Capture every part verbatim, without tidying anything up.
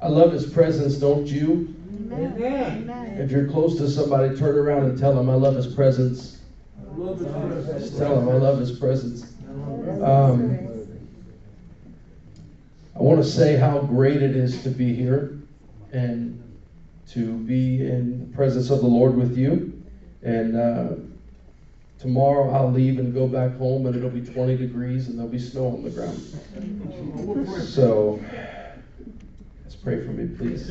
I love his presence, don't you? Amen. Amen. If you're close to somebody, turn around and tell them, I love his presence. I love his presence. Just tell them, I love his presence. Um, I want to say how great it is to be here and to be in the presence of the Lord with you. And uh, tomorrow I'll leave and go back home, and it'll be twenty degrees and there'll be snow on the ground. So... pray for me, please.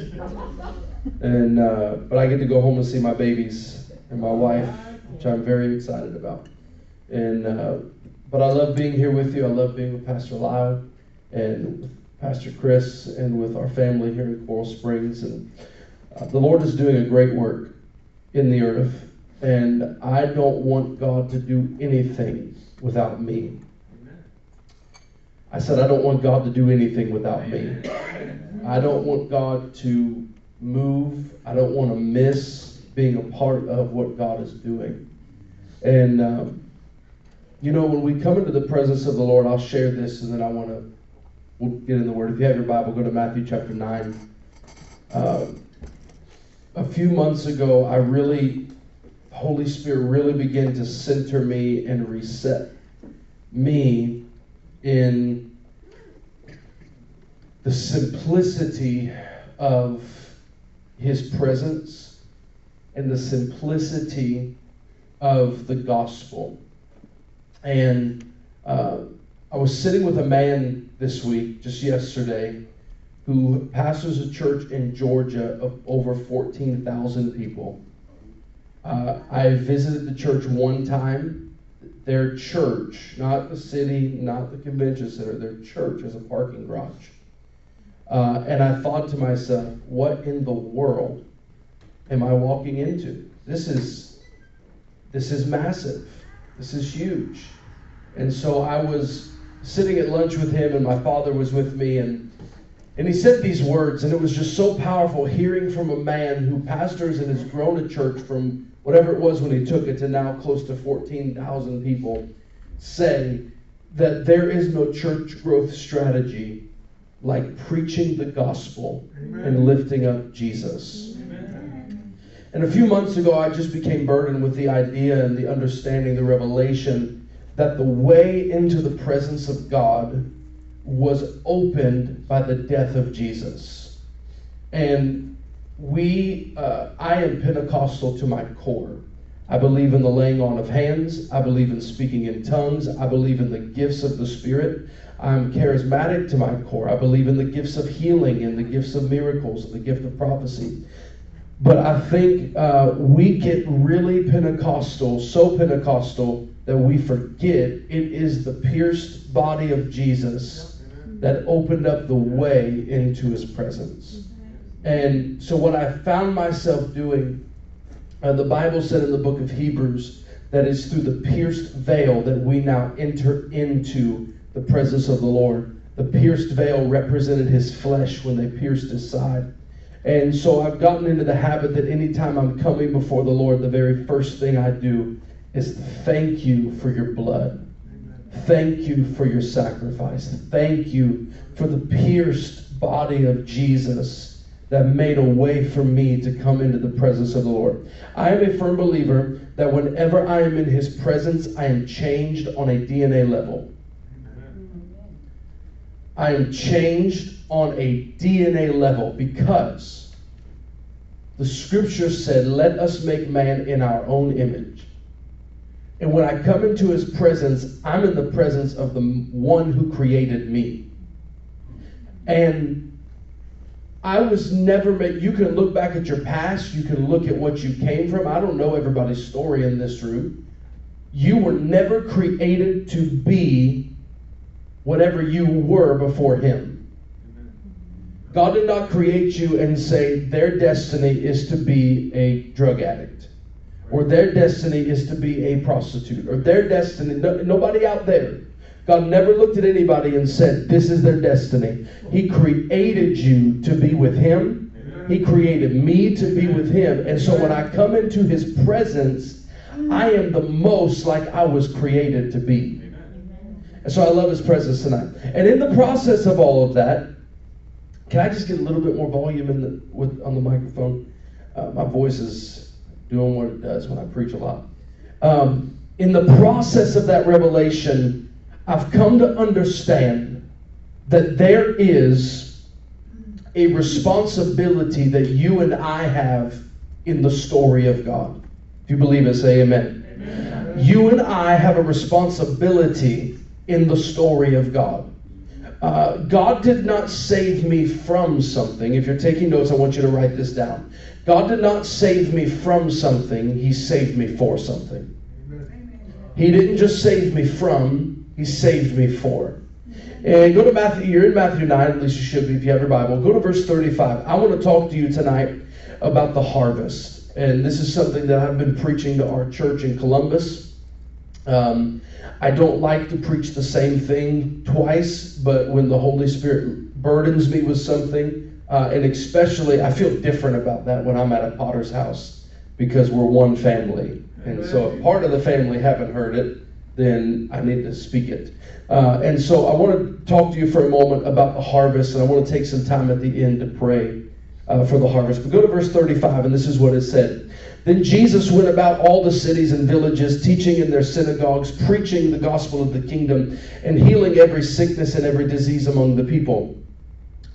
And uh, but I get to go home and see my babies and my wife, which I'm very excited about. And uh, but I love being here with you. I love being with Pastor Lyle and with Pastor Chris and with our family here in Coral Springs. And uh, the Lord is doing a great work in the earth. And I don't want God to do anything without me. I said I don't want God to do anything without me. I don't want God to move. I don't want to miss being a part of what God is doing. And, um, you know, when we come into the presence of the Lord, I'll share this, and then I want to we'll get in the Word. If you have your Bible, go to Matthew chapter nine. Uh, a few months ago, I really, the Holy Spirit really began to center me and reset me in the simplicity of his presence and the simplicity of the gospel. And uh, I was sitting with a man this week, just yesterday, who pastors a church in Georgia of over fourteen thousand people. Uh, I visited the church one time. Their church, not the city, not the convention center, their church is a parking garage. Uh, and I thought to myself, what in the world am I walking into? This is, this is massive. This is huge. And so I was sitting at lunch with him, and my father was with me, and, and he said these words, and it was just so powerful hearing from a man who pastors and has grown a church from whatever it was when he took it to now close to fourteen thousand people, say that there is no church growth strategy like preaching the gospel. Amen. And lifting up Jesus. Amen. And a few months ago, I just became burdened with the idea and the understanding, the revelation, that the way into the presence of God was opened by the death of Jesus. And we, uh, I am Pentecostal to my core. I believe in the laying on of hands. I believe in speaking in tongues. I believe in the gifts of the Spirit. I'm charismatic to my core. I believe in the gifts of healing and the gifts of miracles and the gift of prophecy. But I think uh, we get really Pentecostal, so Pentecostal, that we forget it is the pierced body of Jesus that opened up the way into his presence. And so what I found myself doing, uh, the Bible said in the book of Hebrews, that it's through the pierced veil that we now enter into the presence of the Lord. The pierced veil represented his flesh when they pierced his side. And so I've gotten into the habit that anytime I'm coming before the Lord, the very first thing I do is thank you for your blood. Amen. Thank you for your sacrifice. Thank you for the pierced body of Jesus that made a way for me to come into the presence of the Lord. I am a firm believer that whenever I am in his presence, I am changed on a D N A level. I am changed on a D N A level because the scripture said, let us make man in our own image. And when I come into his presence, I'm in the presence of the one who created me. And I was never made, you can look back at your past, you can look at what you came from. I don't know everybody's story in this room. You were never created to be whatever you were before him. God did not create you and say their destiny is to be a drug addict, or their destiny is to be a prostitute, or their destiny, no, nobody out there. God never looked at anybody and said this is their destiny. He created you to be with him. He created me to be with him. And so when I come into his presence, I am the most like I was created to be. So I love his presence tonight. And in the process of all of that, Can I just get a little bit more volume in the, with, on the microphone? Uh, my voice is doing what it does when I preach a lot. Um, in the process of that revelation, I've come to understand that there is a responsibility that you and I have in the story of God. If you believe it, say amen. Amen. You and I have a responsibility in the story of God. Uh, God did not save me from something. If you're taking notes, I want you to write this down. God did not save me from something. He saved me for something. Amen. He didn't just save me from, He saved me for. And go to Matthew, you're in Matthew nine, at least you should be if you have your Bible. Go to verse thirty-five. I want to talk to you tonight about the harvest. And this is something that I've been preaching to our church in Columbus. Um, I don't like to preach the same thing twice, but when the Holy Spirit burdens me with something, uh, and especially I feel different about that when I'm at a Potter's house, because we're one family. And so if part of the family haven't heard it, then I need to speak it. Uh, and so I want to talk to you for a moment about the harvest, and I want to take some time at the end to pray uh, for the harvest. But go to verse thirty-five, and this is what it said. Then Jesus went about all the cities and villages, teaching in their synagogues, preaching the gospel of the kingdom, and healing every sickness and every disease among the people.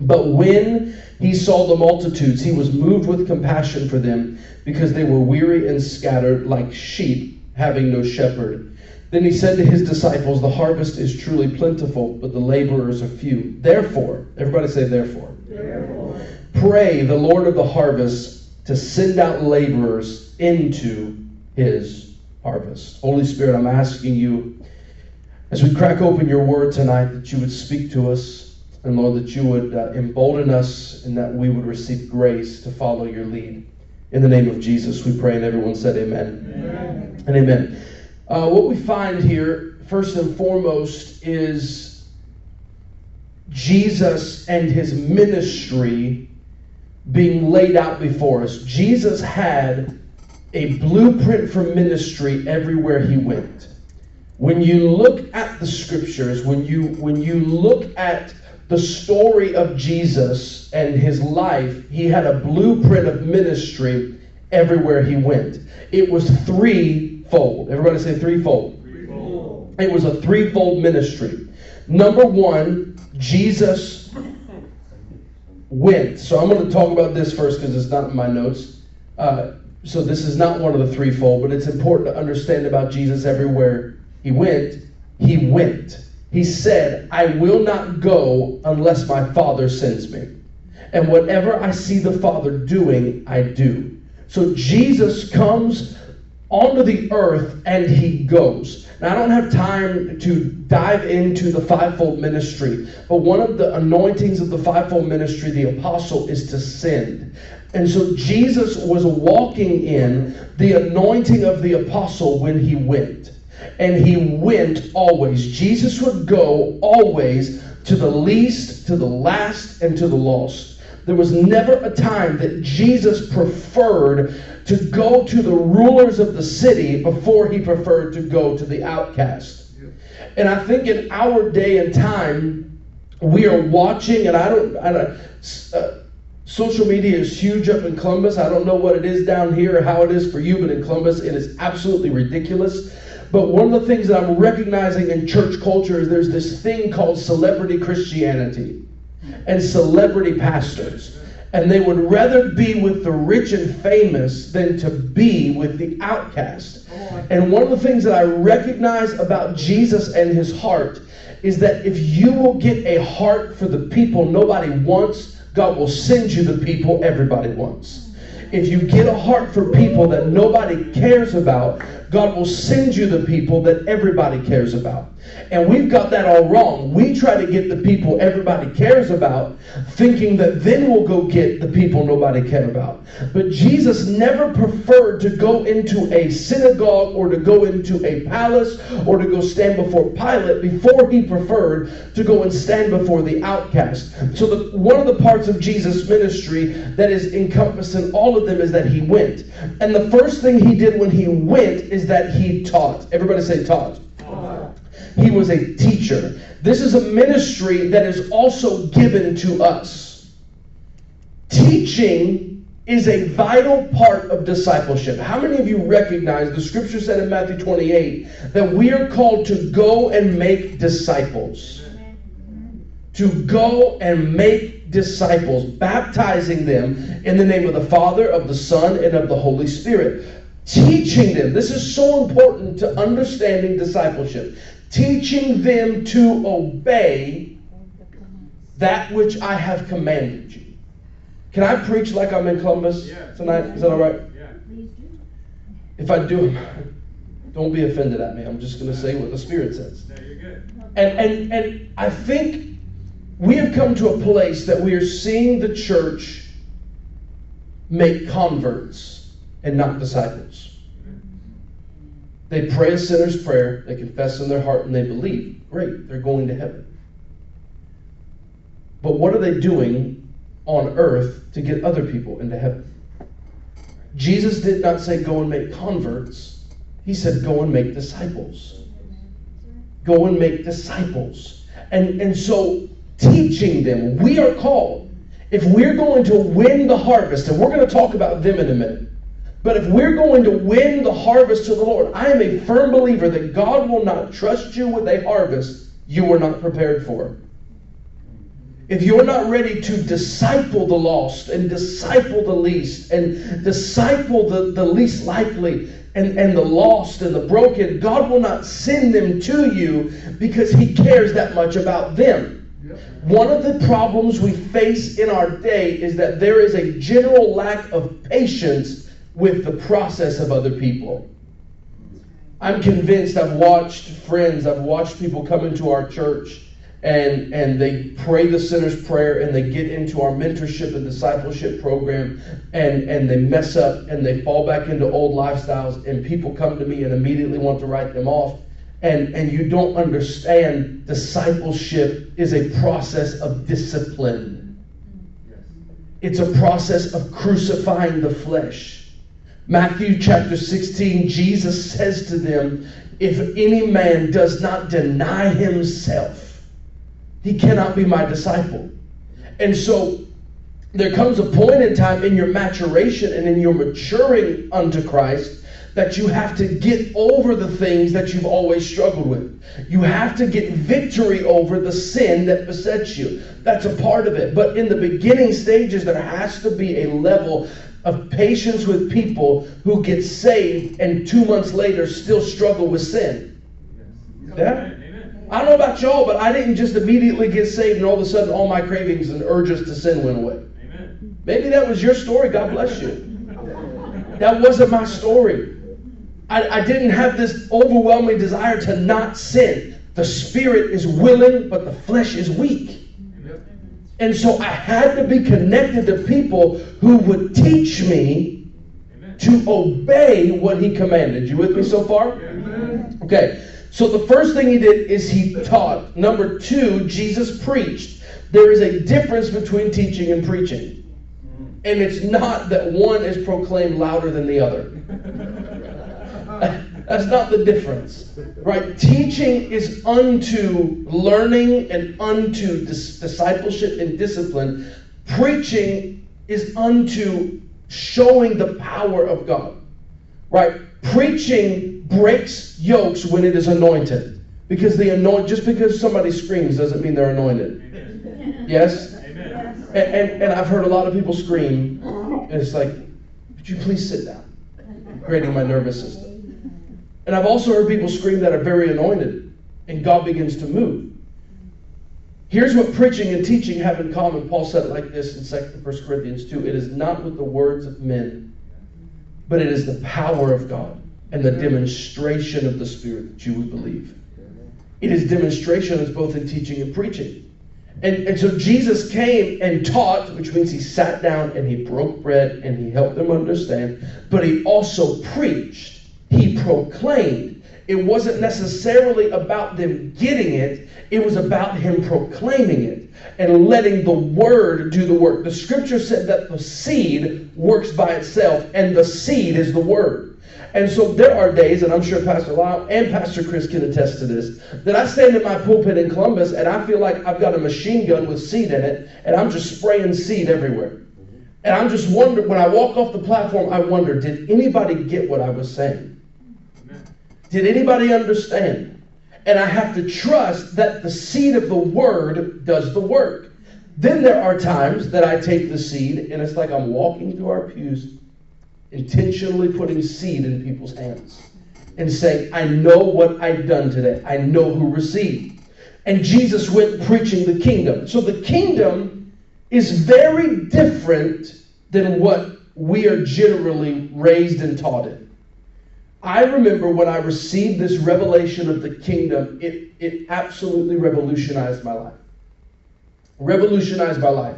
But when he saw the multitudes, he was moved with compassion for them, because they were weary and scattered like sheep, having no shepherd. Then he said to his disciples, the harvest is truly plentiful, but the laborers are few. Therefore, everybody say therefore. Therefore. Pray the Lord of the harvest to send out laborers into his harvest. Holy Spirit, I'm asking you, as we crack open your word tonight, that you would speak to us, and Lord, that you would uh, embolden us, and that we would receive grace to follow your lead. In the name of Jesus, we pray, and everyone said amen. Amen. And amen. Uh, what we find here, first and foremost, is Jesus and his ministry being laid out before us. Jesus had a blueprint for ministry everywhere he went. When you look at the scriptures, when you when you look at the story of Jesus and his life, he had a blueprint of ministry everywhere he went. It was threefold. Everybody say threefold. Threefold. It was a threefold ministry. Number one, Jesus went. So I'm going to talk about this first because it's not in my notes. Uh, so this is not one of the threefold, but it's important to understand about Jesus everywhere he went. He went. He said, I will not go unless my Father sends me. And whatever I see the Father doing, I do. So Jesus comes onto the earth and he goes. Now, I don't have time to dive into the fivefold ministry, but one of the anointings of the fivefold ministry, the apostle, is to send. And so Jesus was walking in the anointing of the apostle when he went. And he went always. Jesus would go always to the least, to the last, and to the lost. There was never a time that Jesus preferred to go to the rulers of the city before he preferred to go to the outcast. And I think in our day and time, we are watching, and I don't, I don't uh, social media is huge up in Columbus. I don't know what it is down here or how it is for you, but in Columbus, it is absolutely ridiculous. But one of the things that I'm recognizing in church culture is there's this thing called celebrity Christianity and celebrity pastors, and they would rather be with the rich and famous than to be with the outcast. And one of the things that I recognize about Jesus and his heart is that if you will get a heart for the people nobody wants, God will send you the people everybody wants. If you get a heart for people that nobody cares about, God will send you the people that everybody cares about. And we've got that all wrong. We try to get the people everybody cares about, thinking that then we'll go get the people nobody cares about. But Jesus never preferred to go into a synagogue or to go into a palace or to go stand before Pilate before he preferred to go and stand before the outcast. So the, one of the parts of Jesus' ministry that is encompassed in all of them is that he went. And the first thing he did when he went is that he taught. Everybody say taught. He was a teacher. This is a ministry that is also given to us. Teaching is a vital part of discipleship. How many of you recognize the scripture said in Matthew twenty-eight that we are called to go and make disciples? To go and make disciples, baptizing them in the name of the Father, of the Son, and of the Holy Spirit. Teaching them. This is so important to understanding discipleship. Teaching them to obey that which I have commanded you. Can I preach like I'm in Columbus yeah. tonight? Is that all right? Yeah. If I do, don't be offended at me. I'm just going to say what the Spirit says. No, you're good. And, and, and I think we have come to a place that we are seeing the church make converts and not disciples. They pray a sinner's prayer, they confess in their heart, and they believe. Great, they're going to heaven. But what are they doing on earth to get other people into heaven? Jesus did not say go and make converts. He said go and make disciples. Go and make disciples. And, and so teaching them, we are called. If we're going to win the harvest, and we're going to talk about them in a minute, but if we're going to win the harvest to the Lord, I am a firm believer that God will not trust you with a harvest you were not prepared for. If you're not ready to disciple the lost and disciple the least and disciple the, the least likely and, and the lost and the broken, God will not send them to you because he cares that much about them. Yep. One of the problems we face in our day is that there is a general lack of patience with the process of other people. I'm convinced, I've watched friends, I've watched people come into our church And and they pray the sinner's prayer and they get into our mentorship and discipleship program and, and they mess up and they fall back into old lifestyles, and people come to me and immediately want to write them off. And, and you don't understand, discipleship is a process of discipline. It's a process of crucifying the flesh. Matthew chapter sixteen, Jesus says to them, if any man does not deny himself, he cannot be my disciple. And so there comes a point in time in your maturation and in your maturing unto Christ that you have to get over the things that you've always struggled with. You have to get victory over the sin that besets you. That's a part of it. But in the beginning stages, there has to be a level of patience with people who get saved and two months later still struggle with sin. Yeah? I don't know about y'all, but I didn't just immediately get saved and all of a sudden all my cravings and urges to sin went away. Amen. Maybe that was your story. God bless you. That wasn't my story. I, I didn't have this overwhelming desire to not sin. The spirit is willing, but the flesh is weak. Amen. And so I had to be connected to people who would teach me Amen. to obey what he commanded. You with me so far? Amen. Okay. So the first thing he did is he taught. Number two, Jesus preached. There is a difference between teaching and preaching. And it's not that one is proclaimed louder than the other. That's not the difference, right? Teaching is unto learning and unto dis- discipleship and discipline. Preaching is unto showing the power of God, right? Preaching breaks yokes when it is anointed, because the anoint just because somebody screams doesn't mean they're anointed. Amen. Yes. Amen. And, and and I've heard a lot of people scream, and it's like, would you please sit down, grating my nervous system. And I've also heard people scream that are very anointed, and God begins to move. Here's what preaching and teaching have in common. Paul said it like this in Second Corinthians two: it is not with the words of men, but it is the power of God and the demonstration of the Spirit that you would believe. It is demonstration that's both in teaching and preaching. And, and so Jesus came and taught, which means he sat down and he broke bread and he helped them understand. But he also preached. He proclaimed. It wasn't necessarily about them getting it. It was about him proclaiming it and letting the word do the work. The scripture said that the seed works by itself, and the seed is the word. And so there are days, and I'm sure Pastor Lyle and Pastor Chris can attest to this, that I stand in my pulpit in Columbus and I feel like I've got a machine gun with seed in it, and I'm just spraying seed everywhere. And I'm just wondering, when I walk off the platform, I wonder, did anybody get what I was saying? Amen. Did anybody understand? And I have to trust that the seed of the word does the work. Then there are times that I take the seed, and it's like I'm walking through our pews, intentionally putting seed in people's hands and saying, I know what I've done today. I know who received. And Jesus went preaching the kingdom. So the kingdom is very different than what we are generally raised and taught in. I remember when I received this revelation of the kingdom, it, it absolutely revolutionized my life. Revolutionized my life.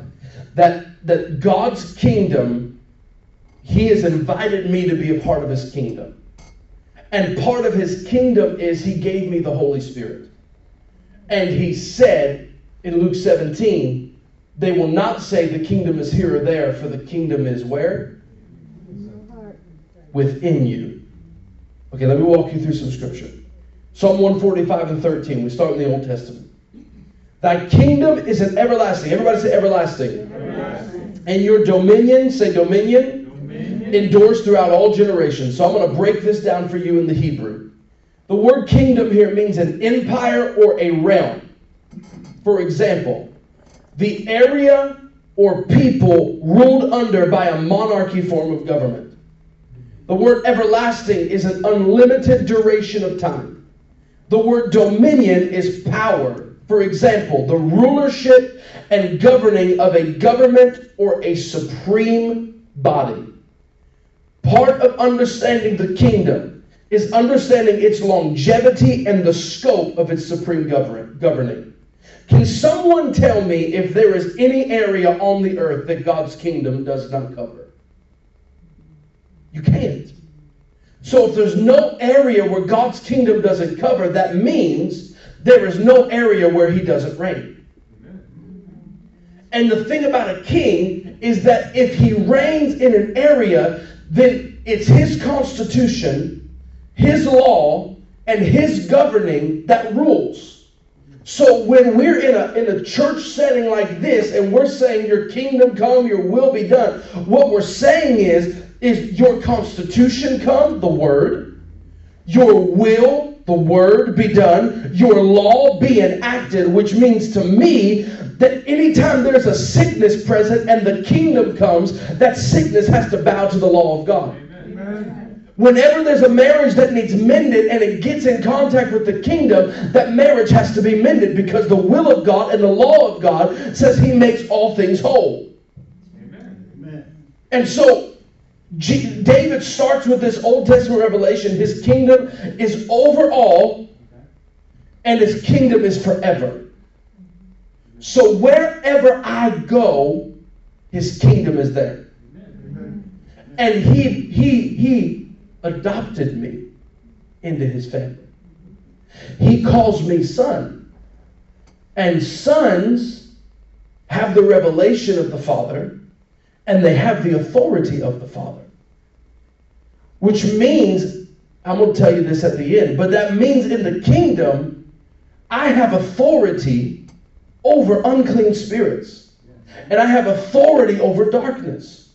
That, that God's kingdom, he has invited me to be a part of his kingdom. And part of his kingdom is he gave me the Holy Spirit. And he said in Luke seventeen, they will not say the kingdom is here or there, for the kingdom is where? Within you. Okay, let me walk you through some scripture. Psalm one forty-five and thirteen. We start in the Old Testament. Thy kingdom is an everlasting. Everybody say everlasting. Everlasting. And your dominion, say dominion, dominion, endures throughout all generations. So I'm going to break this down for you in the Hebrew. The word kingdom here means an empire or a realm. For example, the area or people ruled under by a monarchy form of government. The word everlasting is an unlimited duration of time. The word dominion is power. For example, the rulership and governing of a government or a supreme body. Part of understanding the kingdom is understanding its longevity and the scope of its supreme governing. Can someone tell me if there is any area on the earth that God's kingdom does not cover? You can't. So if there's no area where God's kingdom doesn't cover, that means there is no area where he doesn't reign. And the thing about a king is that if he reigns in an area, then it's his constitution, his law, and his governing that rules. So when we're in a, in a church setting like this, and we're saying your kingdom come, your will be done, what we're saying is, if your constitution come, the word, your will, the word, be done, your law be enacted, which means to me that anytime there's a sickness present and the kingdom comes, that sickness has to bow to the law of God. Amen. Whenever there's a marriage that needs mended and it gets in contact with the kingdom, that marriage has to be mended, because the will of God and the law of God says he makes all things whole. Amen. And so David starts with this Old Testament revelation. His kingdom is over all, and his kingdom is forever. So wherever I go, his kingdom is there. And he, he, he adopted me into his family. He calls me son. And sons have the revelation of the Father, and they have the authority of the Father. Which means, I'm going to tell you this at the end, but that means in the kingdom, I have authority over unclean spirits. And I have authority over darkness.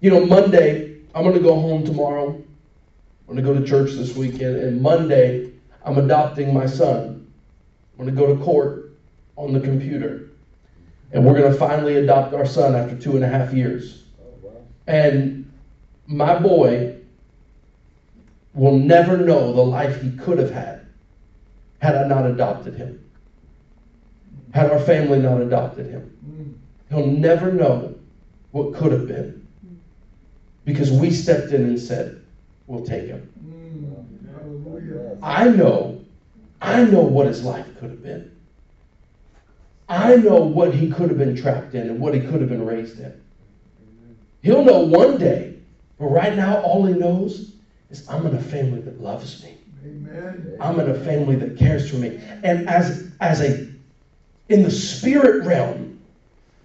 You know, Monday, I'm going to go home tomorrow. I'm going to go to church this weekend. And Monday, I'm adopting my son. I'm going to go to court on the computer. And we're going to finally adopt our son after two and a half years. Oh, wow. And my boy will never know the life he could have had had I not adopted him. Had our family not adopted him. Mm. He'll never know what could have been. Because we stepped in and said, we'll take him. Mm. I know, I know what his life could have been. I know what he could have been trapped in and what he could have been raised in. He'll know one day, but right now all he knows is, I'm in a family that loves me. Amen. I'm in a family that cares for me. And as, as a, in the spirit realm,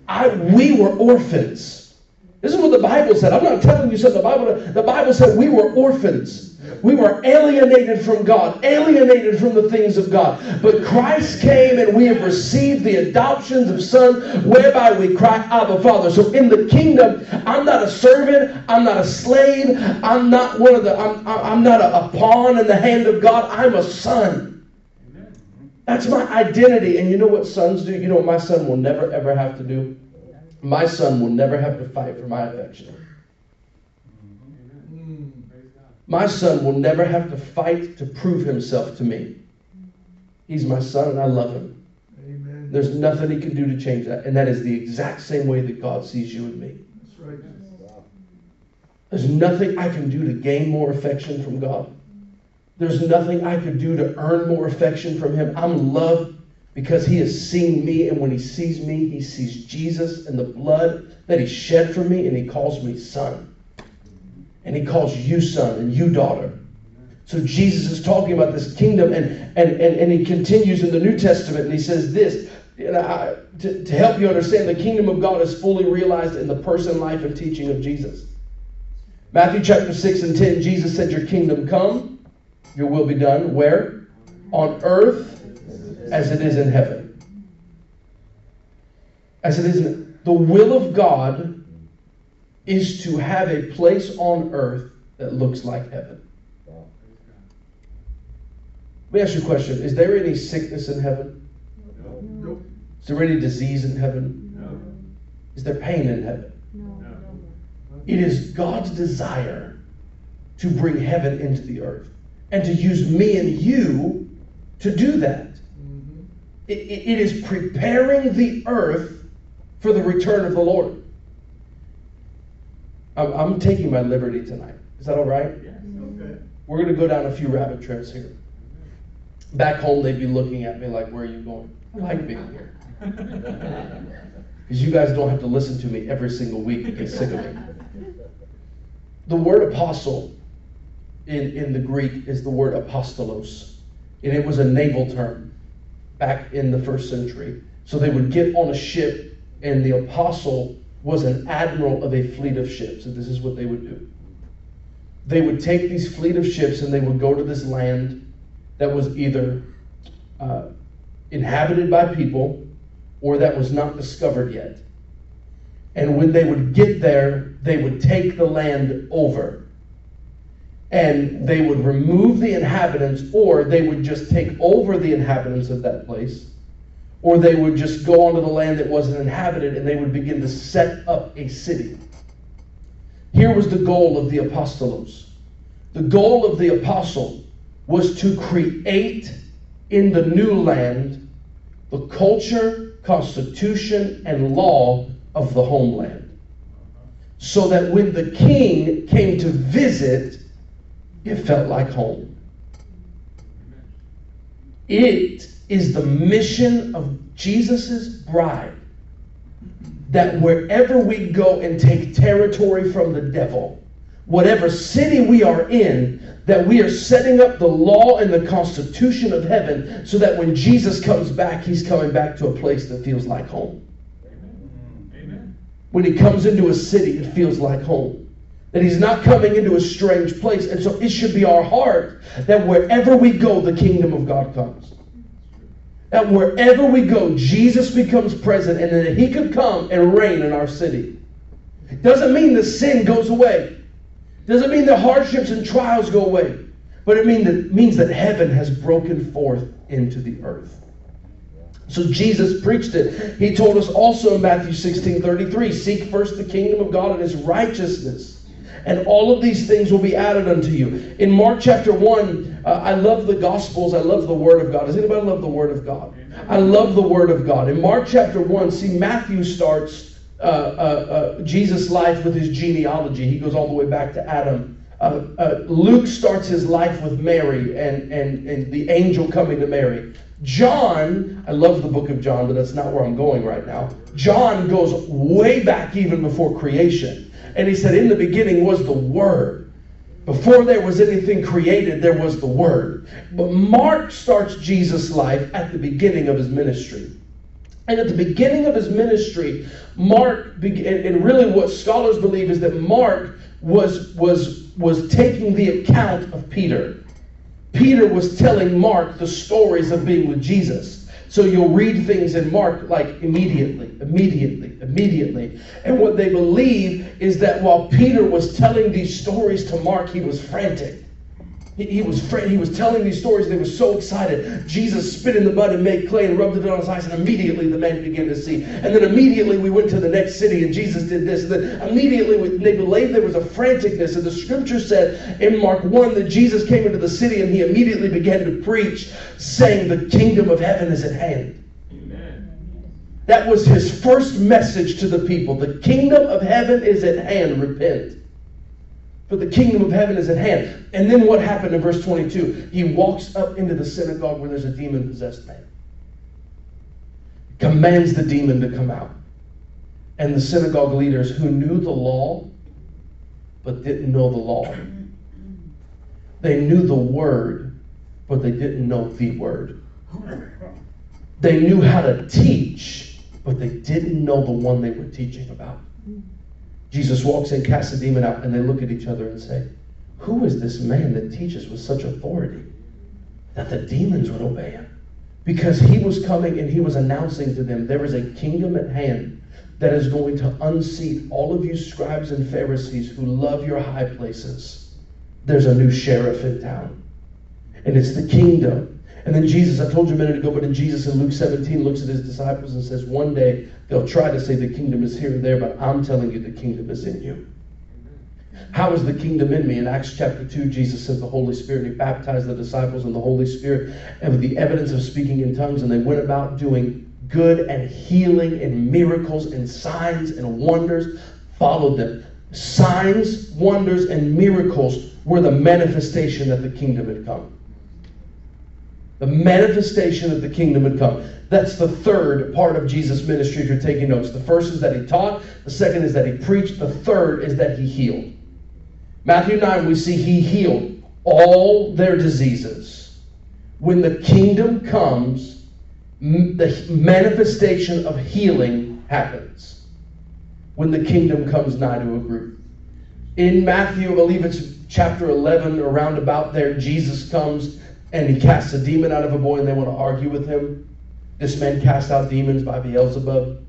I, we were orphans. This is what the Bible said. I'm not telling you something. The Bible, the Bible said we were orphans. We were alienated from God, alienated from the things of God. But Christ came and we have received the adoptions of sons, whereby we cry, Abba, Father. So in the kingdom, I'm not a servant, I'm not a slave, I'm not one of the, I'm, I'm not a, a pawn in the hand of God. I'm a son. Amen. That's my identity. And you know what sons do? You know what my son will never, ever have to do? My son will never have to fight for my affection. My son will never have to fight to prove himself to me. He's my son and I love him. Amen. There's nothing he can do to change that. And that is the exact same way that God sees you and me. That's right. There's nothing I can do to gain more affection from God. There's nothing I could do to earn more affection from him. I'm loved because he has seen me, and when he sees me, he sees Jesus and the blood that he shed for me, and he calls me son. And he calls you son and you daughter. So Jesus is talking about this kingdom, and and and, and he continues in the New Testament, and he says this, and I, to, to help you understand, the kingdom of God is fully realized in the person, life, and teaching of Jesus. Matthew chapter six and ten, Jesus said, your kingdom come, your will be done, where? On earth as it is in heaven. As it is in heaven. The will of God is to have a place on earth that looks like heaven. Let me ask you a question. Is there any sickness in heaven? No. No. Is there any disease in heaven? No. Is there pain in heaven? No. No. It is God's desire to bring heaven into the earth and to use me and you to do that. Mm-hmm. It, it, it is preparing the earth for the return of the Lord. I'm taking my liberty tonight. Is that all right? Yes. Okay. We're going to go down a few rabbit trails here. Back home, they'd be looking at me like, where are you going? I like being here. Because you guys don't have to listen to me every single week and get sick of me. The word apostle in, in the Greek is the word apostolos. And it was a naval term back in the first century. So they would get on a ship, and the apostle was an admiral of a fleet of ships. And this is what they would do. They would take these fleet of ships and they would go to this land that was either uh, inhabited by people or that was not discovered yet. And when they would get there, they would take the land over. And they would remove the inhabitants, or they would just take over the inhabitants of that place. Or they would just go onto the land that wasn't inhabited, and they would begin to set up a city. Here was the goal of the apostolos. The goal of the apostle was to create in the new land the culture, constitution, and law of the homeland. So that when the king came to visit, it felt like home. It is the mission of Jesus' bride, that wherever we go and take territory from the devil, whatever city we are in, that we are setting up the law and the constitution of heaven, so that when Jesus comes back, he's coming back to a place that feels like home. Amen. When he comes into a city, it feels like home. That he's not coming into a strange place. And so it should be our heart that wherever we go, the kingdom of God comes. That wherever we go, Jesus becomes present, and that he could come and reign in our city. It doesn't mean that sin goes away. It doesn't mean that hardships and trials go away. But it mean that, means that heaven has broken forth into the earth. So Jesus preached it. He told us also in Matthew sixteen thirty-three, seek first the kingdom of God and his righteousness, and all of these things will be added unto you. In Mark chapter one, Uh, I love the Gospels. I love the Word of God. Does anybody love the Word of God? I love the Word of God. In Mark chapter one, see, Matthew starts uh, uh, uh, Jesus' life with his genealogy. He goes all the way back to Adam. Uh, uh, Luke starts his life with Mary and, and, and the angel coming to Mary. John, I love the book of John, but that's not where I'm going right now. John goes way back even before creation. And he said, in the beginning was the Word. Before there was anything created, there was the Word. But Mark starts Jesus' life at the beginning of his ministry. And at the beginning of his ministry, Mark, and really what scholars believe is that Mark was, was was taking the account of Peter. Peter was telling Mark the stories of being with Jesus. So you'll read things in Mark like immediately, immediately, immediately. And what they believe is that while Peter was telling these stories to Mark, he was frantic. He, he was fr- he was telling these stories. They were so excited. Jesus spit in the mud and made clay and rubbed it on his eyes, and immediately the man began to see. And then immediately we went to the next city, and Jesus did this. And then immediately we, they believed there was a franticness. And the scripture said in Mark one that Jesus came into the city and he immediately began to preach, saying, "The kingdom of heaven is at hand." Amen. That was his first message to the people. The kingdom of heaven is at hand. Repent. But the kingdom of heaven is at hand. And then what happened in verse twenty-two? He walks up into the synagogue where there's a demon-possessed man. Commands the demon to come out. And the synagogue leaders who knew the law, but didn't know the law. They knew the word, but they didn't know the word. They knew how to teach, but they didn't know the one they were teaching about. Jesus walks in, casts the demon out, and they look at each other and say, "Who is this man that teaches with such authority that the demons would obey him?" Because he was coming and he was announcing to them, there is a kingdom at hand that is going to unseat all of you scribes and Pharisees who love your high places. There's a new sheriff in town, and it's the kingdom. And then Jesus, I told you a minute ago, but then Jesus in Luke seventeen looks at his disciples and says, one day they'll try to say the kingdom is here and there, but I'm telling you the kingdom is in you. How is the kingdom in me? In Acts chapter two, Jesus sent the Holy Spirit. He baptized the disciples in the Holy Spirit and with the evidence of speaking in tongues, and they went about doing good and healing and miracles and signs and wonders followed them. Signs, wonders, and miracles were the manifestation that the kingdom had come. The manifestation of the kingdom had come. That's the third part of Jesus' ministry if you're taking notes. The first is that he taught. The second is that he preached. The third is that he healed. Matthew nine, we see he healed all their diseases. When the kingdom comes, the manifestation of healing happens. When the kingdom comes nigh to a group. In Matthew, I believe it's chapter eleven, around about there, Jesus comes and he casts a demon out of a boy, and they want to argue with him. This man cast out demons by Beelzebub.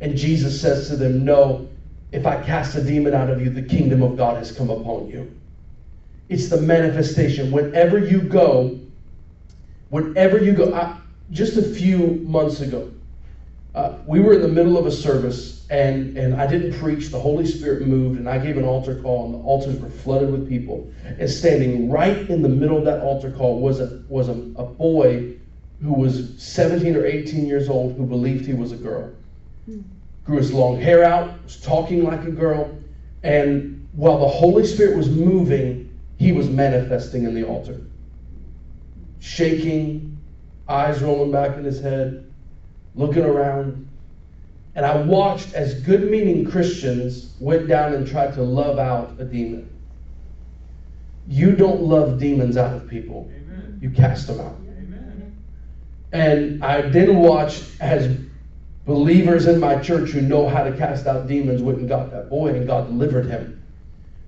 And Jesus says to them, no, if I cast a demon out of you, the kingdom of God has come upon you. It's the manifestation. Whenever you go, whenever you go, I, just a few months ago, uh, we were in the middle of a service, and, and I didn't preach. The Holy Spirit moved, and I gave an altar call, and the altars were flooded with people. And standing right in the middle of that altar call was a, was a, a boy who was seventeen or eighteen years old who believed he was a girl. Grew his long hair out, was talking like a girl, and while the Holy Spirit was moving, he was manifesting in the altar. Shaking, eyes rolling back in his head, looking around. And I watched as good-meaning Christians went down and tried to love out a demon. You don't love demons out of people. Amen. You cast them out. Amen. And I then watched as believers in my church who know how to cast out demons went and got that boy, and God delivered him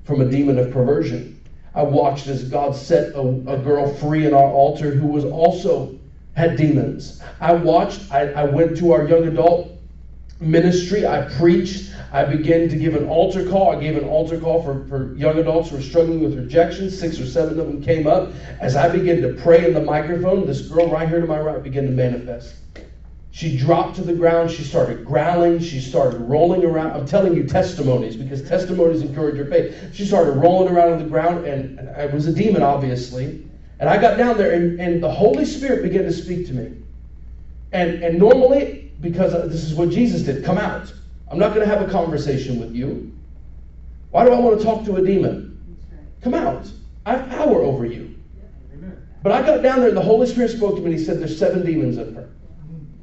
from a demon of perversion. I watched as God set a, a girl free in our altar who was also had demons. I watched, I, I went to our young adult ministry, I preached, I began to give an altar call. I gave an altar call for, for young adults who were struggling with rejection. Six or seven of them came up. As I began to pray in the microphone, this girl right here to my right began to manifest. She dropped to the ground. She started growling. She started rolling around. I'm telling you testimonies, because testimonies encourage your faith. She started rolling around on the ground, and, and it was a demon, obviously. And I got down there, and, and the Holy Spirit began to speak to me. And, and normally, because this is what Jesus did, come out. I'm not going to have a conversation with you. Why do I want to talk to a demon? Come out. I have power over you. But I got down there, and the Holy Spirit spoke to me, and he said, there's seven demons in her.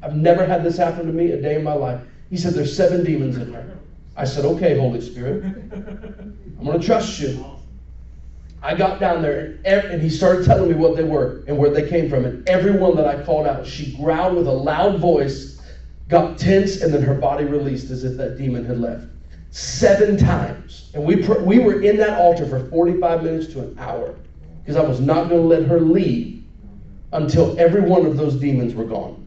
I've never had this happen to me a day in my life. He said, there's seven demons in her. I said, okay, Holy Spirit. I'm going to trust you. I got down there, and, and he started telling me what they were and where they came from. And everyone that I called out, she growled with a loud voice, got tense, and then her body released as if that demon had left. seven times. And we pr- we were in that altar for forty-five minutes to an hour because I was not going to let her leave until every one of those demons were gone.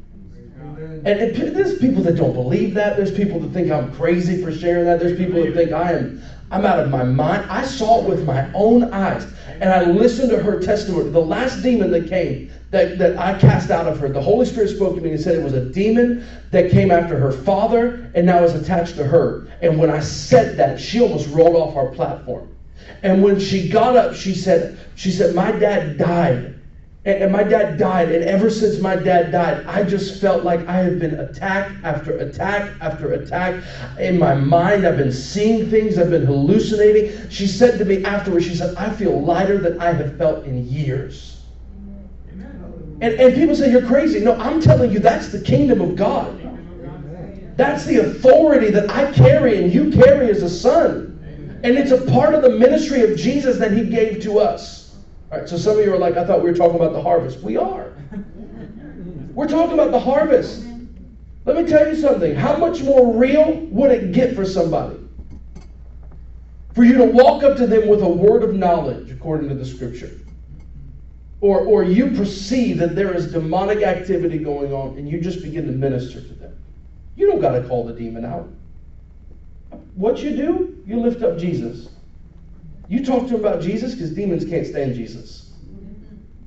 And, and there's people that don't believe that. There's people that think I'm crazy for sharing that. There's people that think I am, I'm out of my mind. I saw it with my own eyes. And I listened to her testimony. The last demon that came, that, that I cast out of her, the Holy Spirit spoke to me and said it was a demon that came after her father and now is attached to her. And when I said that, she almost rolled off our platform. And when she got up, she said, she said, my dad died. And my dad died, and ever since my dad died, I just felt like I had been attack after attack after attack. In my mind, I've been seeing things, I've been hallucinating. She said to me afterwards, she said, I feel lighter than I have felt in years. Amen. And, and people say, you're crazy. No, I'm telling you, that's the kingdom of God. Amen. That's the authority that I carry and you carry as a son. Amen. And it's a part of the ministry of Jesus that he gave to us. All right, so some of you are like, I thought we were talking about the harvest. We are. We're talking about the harvest. Let me tell you something. How much more real would it get for somebody? For you to walk up to them with a word of knowledge, according to the scripture. Or, or you perceive that there is demonic activity going on, and you just begin to minister to them. You don't got to call the demon out. What you do, you lift up Jesus. You talk to them about Jesus because demons can't stand Jesus.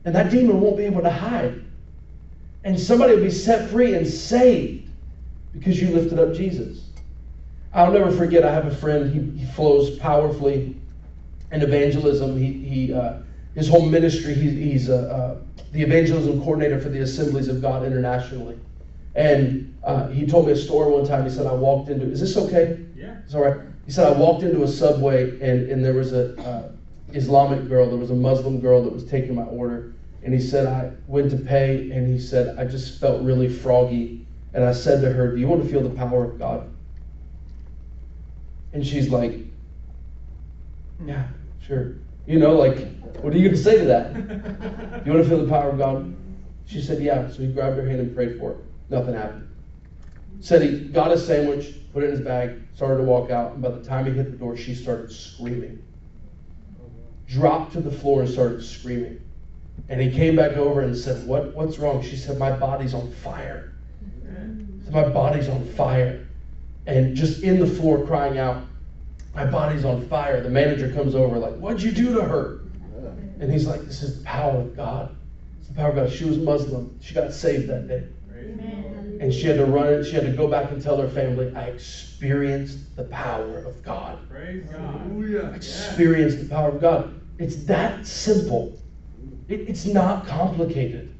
And that demon won't be able to hide. And somebody will be set free and saved because you lifted up Jesus. I'll never forget, I have a friend, he, he flows powerfully in evangelism. He, he uh, his whole ministry, he, he's uh, uh, the evangelism coordinator for the Assemblies of God internationally. And uh, he told me a story one time. He said, I walked into, is this okay? Yeah. It's all right. He said, I walked into a Subway, and, and there was a uh, Islamic girl, there was a Muslim girl that was taking my order. And he said, I went to pay, and he said, I just felt really froggy. And I said to her, do you want to feel the power of God? And she's like, yeah, sure. You know, like, what are you going to say to that? Do you want to feel the power of God? She said, yeah. So he grabbed her hand and prayed for it. Nothing happened. Said he got a sandwich, put it in his bag, started to walk out, and by the time he hit the door, she started screaming. Dropped to the floor and started screaming. And he came back over and said, "What? What's wrong?" She said, my body's on fire. Said, my body's on fire. And just in the floor crying out, my body's on fire. The manager comes over like, what'd you do to her? And he's like, this is the power of God. It's the power of God. She was Muslim. She got saved that day. Amen. And she had to run it. She had to go back and tell her family, I experienced the power of God. Praise God. I experienced yeah. the power of God. It's that simple. It, it's not complicated.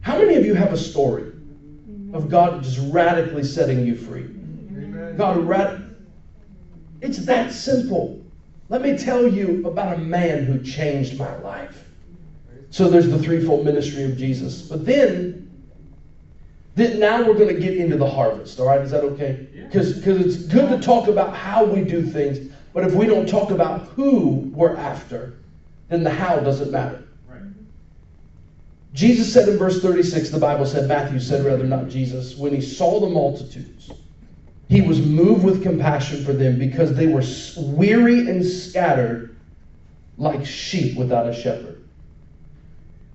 How many of you have a story of God just radically setting you free? Amen. God, rad- it's that simple. Let me tell you about a man who changed my life. So there's the threefold ministry of Jesus. But then... Now we're going to get into the harvest, all right? Is that okay? Because yeah. because it's good to talk about how we do things, but if we don't talk about who we're after, then the how doesn't matter. Right. Jesus said in verse thirty-six, the Bible said, Matthew said, rather not Jesus, when he saw the multitudes, he was moved with compassion for them because they were weary and scattered like sheep without a shepherd.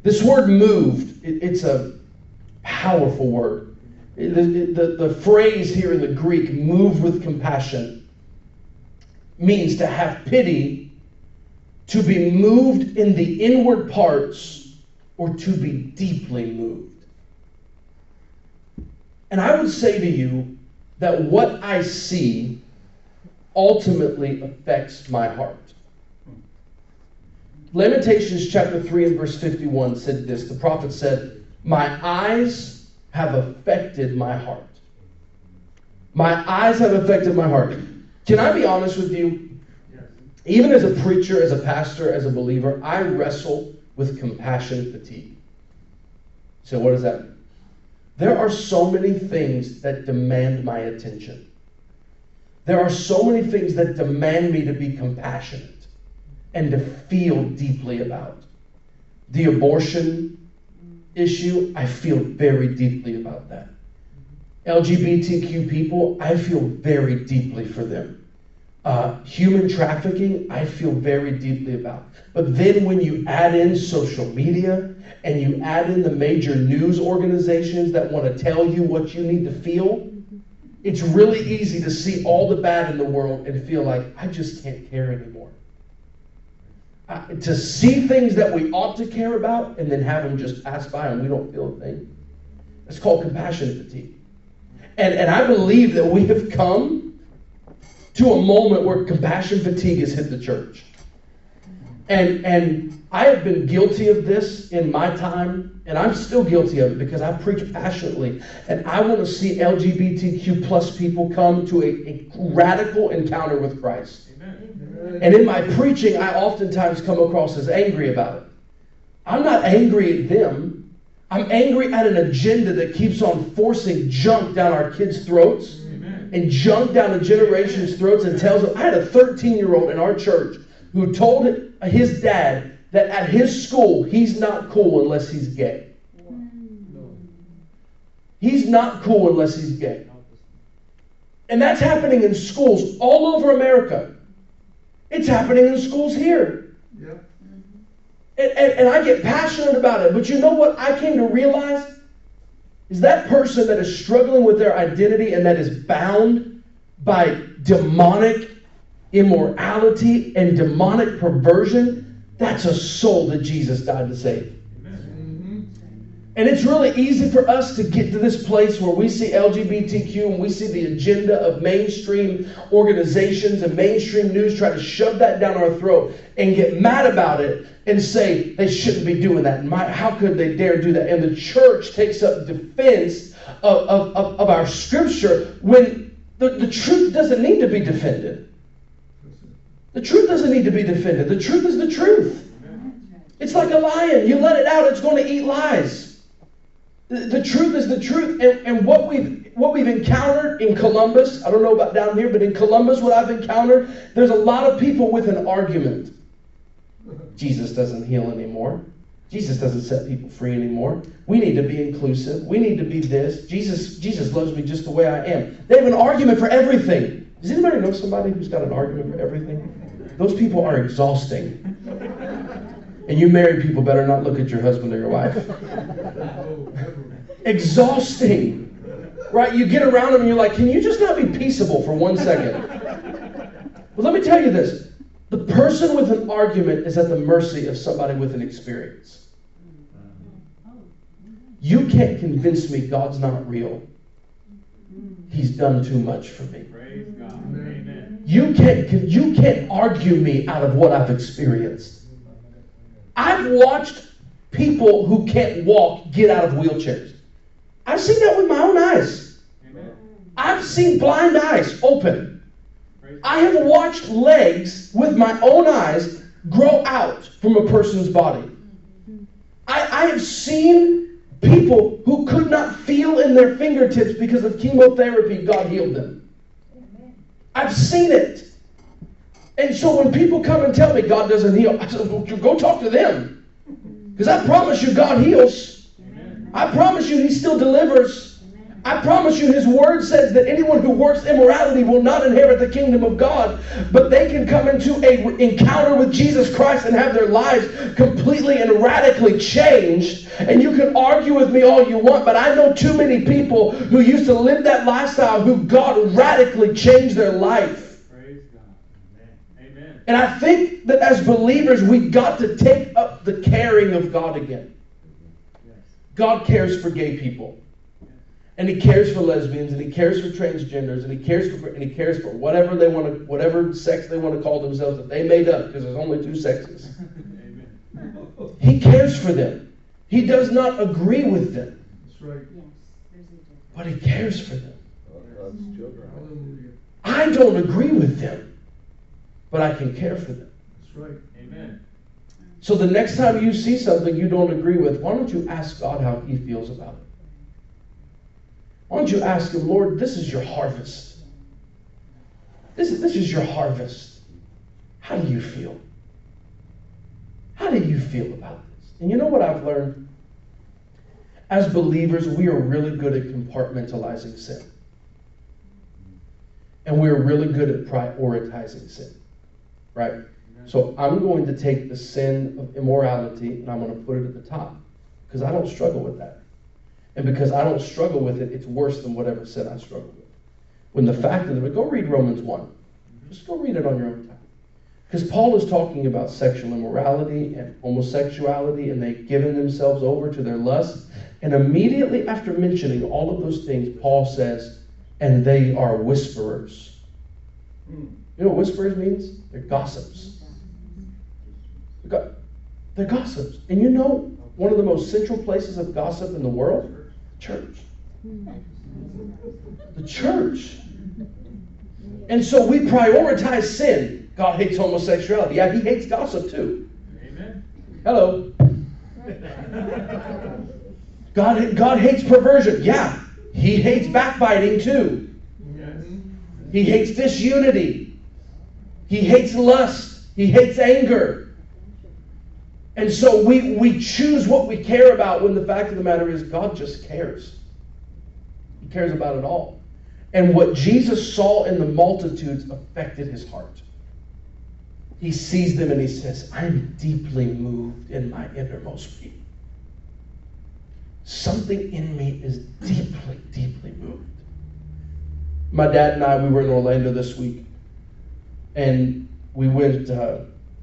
This word moved, it, it's a... powerful word. The, the, the phrase here in the Greek, move with compassion, means to have pity, to be moved in the inward parts, or to be deeply moved. And I would say to you that what I see ultimately affects my heart. Lamentations chapter three and verse fifty-one said this. The prophet said, my eyes have affected my heart. My eyes have affected my heart. Can I be honest with you? Yes. Even as a preacher, as a pastor, as a believer, I wrestle with compassion fatigue. So what does that mean? There are so many things that demand my attention. There are so many things that demand me to be compassionate and to feel deeply about. The abortion issue, I feel very deeply about that. L G B T Q people, I feel very deeply for them. uh, human trafficking, I feel very deeply about. But then when you add in social media and you add in the major news organizations that want to tell you what you need to feel, it's really easy to see all the bad in the world and feel like, I just can't care anymore. I, to see things that we ought to care about and then have them just pass by and we don't feel a thing. It's called compassion fatigue. And, and I believe that we have come to a moment where compassion fatigue has hit the church. And, and I have been guilty of this in my time, and I'm still guilty of it because I preach passionately. And I want to see L G B T Q plus people come to a, a radical encounter with Christ. Amen. And in my preaching, I oftentimes come across as angry about it. I'm not angry at them. I'm angry at an agenda that keeps on forcing junk down our kids' throats. Amen. And junk down a generation's throats and tells them. I had a thirteen-year-old in our church who told his dad that at his school, he's not cool unless he's gay. He's not cool unless he's gay. And that's happening in schools all over America. It's happening in schools here. Yeah. And, and, and I get passionate about it. But you know what I came to realize? Is that person that is struggling with their identity and that is bound by demonic immorality and demonic perversion, that's a soul that Jesus died to save. Amen. And it's really easy for us to get to this place where we see L G B T Q and we see the agenda of mainstream organizations and mainstream news try to shove that down our throat and get mad about it and say they shouldn't be doing that. My, how could they dare do that? And the church takes up defense of, of, of, of our scripture when the, the truth doesn't need to be defended. The truth doesn't need to be defended. The truth is the truth. It's like a lion. You let it out, it's going to eat lies. The truth is the truth. And, and what we've what we've encountered in Columbus, I don't know about down here, but in Columbus, what I've encountered, there's a lot of people with an argument. Jesus doesn't heal anymore. Jesus doesn't set people free anymore. We need to be inclusive. We need to be this. Jesus, Jesus loves me just the way I am. They have an argument for everything. Does anybody know somebody who's got an argument for everything? Those people are exhausting. And you married people better not look at your husband or your wife. Exhausting. Right? You get around them and you're like, can you just not be peaceable for one second? But let me tell you this. The person with an argument is at the mercy of somebody with an experience. You can't convince me God's not real. He's done too much for me. Praise God. Amen. You can't, you can't argue me out of what I've experienced. I've watched people who can't walk get out of wheelchairs. I've seen that with my own eyes. Amen. I've seen blind eyes open. I have watched legs with my own eyes grow out from a person's body. I, I have seen people who could not feel in their fingertips because of chemotherapy. God healed them. I've seen it. And so when people come and tell me God doesn't heal, I said, well, go talk to them. Because I promise you God heals. Amen. I promise you He still delivers. Amen. I promise you His word says that anyone who works immorality will not inherit the kingdom of God. But they can come into an encounter with Jesus Christ and have their lives completely and radically changed. And you can argue with me all you want, but I know too many people who used to live that lifestyle who God radically changed their life. Praise God. Amen. And I think that as believers, we've got to take up the caring of God again. God cares for gay people. And He cares for lesbians, and He cares for transgenders, and He cares for and He cares for whatever they want to, whatever sex they want to call themselves that they made up, because there's only two sexes. Amen. He cares for them. He does not agree with them. That's right. But He cares for them. I don't agree with them, but I can care for them. That's right. Amen. So the next time you see something you don't agree with, why don't you ask God how He feels about it? Why don't you ask Him, Lord, this is your harvest. This is, this is your harvest. How do you feel? How do you feel about it? And you know what I've learned? As believers, we are really good at compartmentalizing sin. And we're really good at prioritizing sin, right? So I'm going to take the sin of immorality and I'm going to put it at the top because I don't struggle with that. And because I don't struggle with it, it's worse than whatever sin I struggle with. When the fact of the matter, go read Romans one. Just go read it on your own time. Because Paul is talking about sexual immorality and homosexuality, and they've given themselves over to their lusts. And immediately after mentioning all of those things, Paul says, and they are whisperers. You know what whisperers means? They're gossips. They're gossips. And you know one of the most central places of gossip in the world? Church. The church. And so we prioritize sin. God hates homosexuality. Yeah, he hates gossip too. Amen. Hello. God, God hates perversion. Yeah, he hates backbiting too. Yes. He hates disunity. He hates lust. He hates anger. And so we, we choose what we care about when the fact of the matter is God just cares. He cares about it all. And what Jesus saw in the multitudes affected his heart. He sees them and he says, I'm deeply moved in my innermost being. Something in me is deeply, deeply moved. My dad and I, we were in Orlando this week. And we went, uh,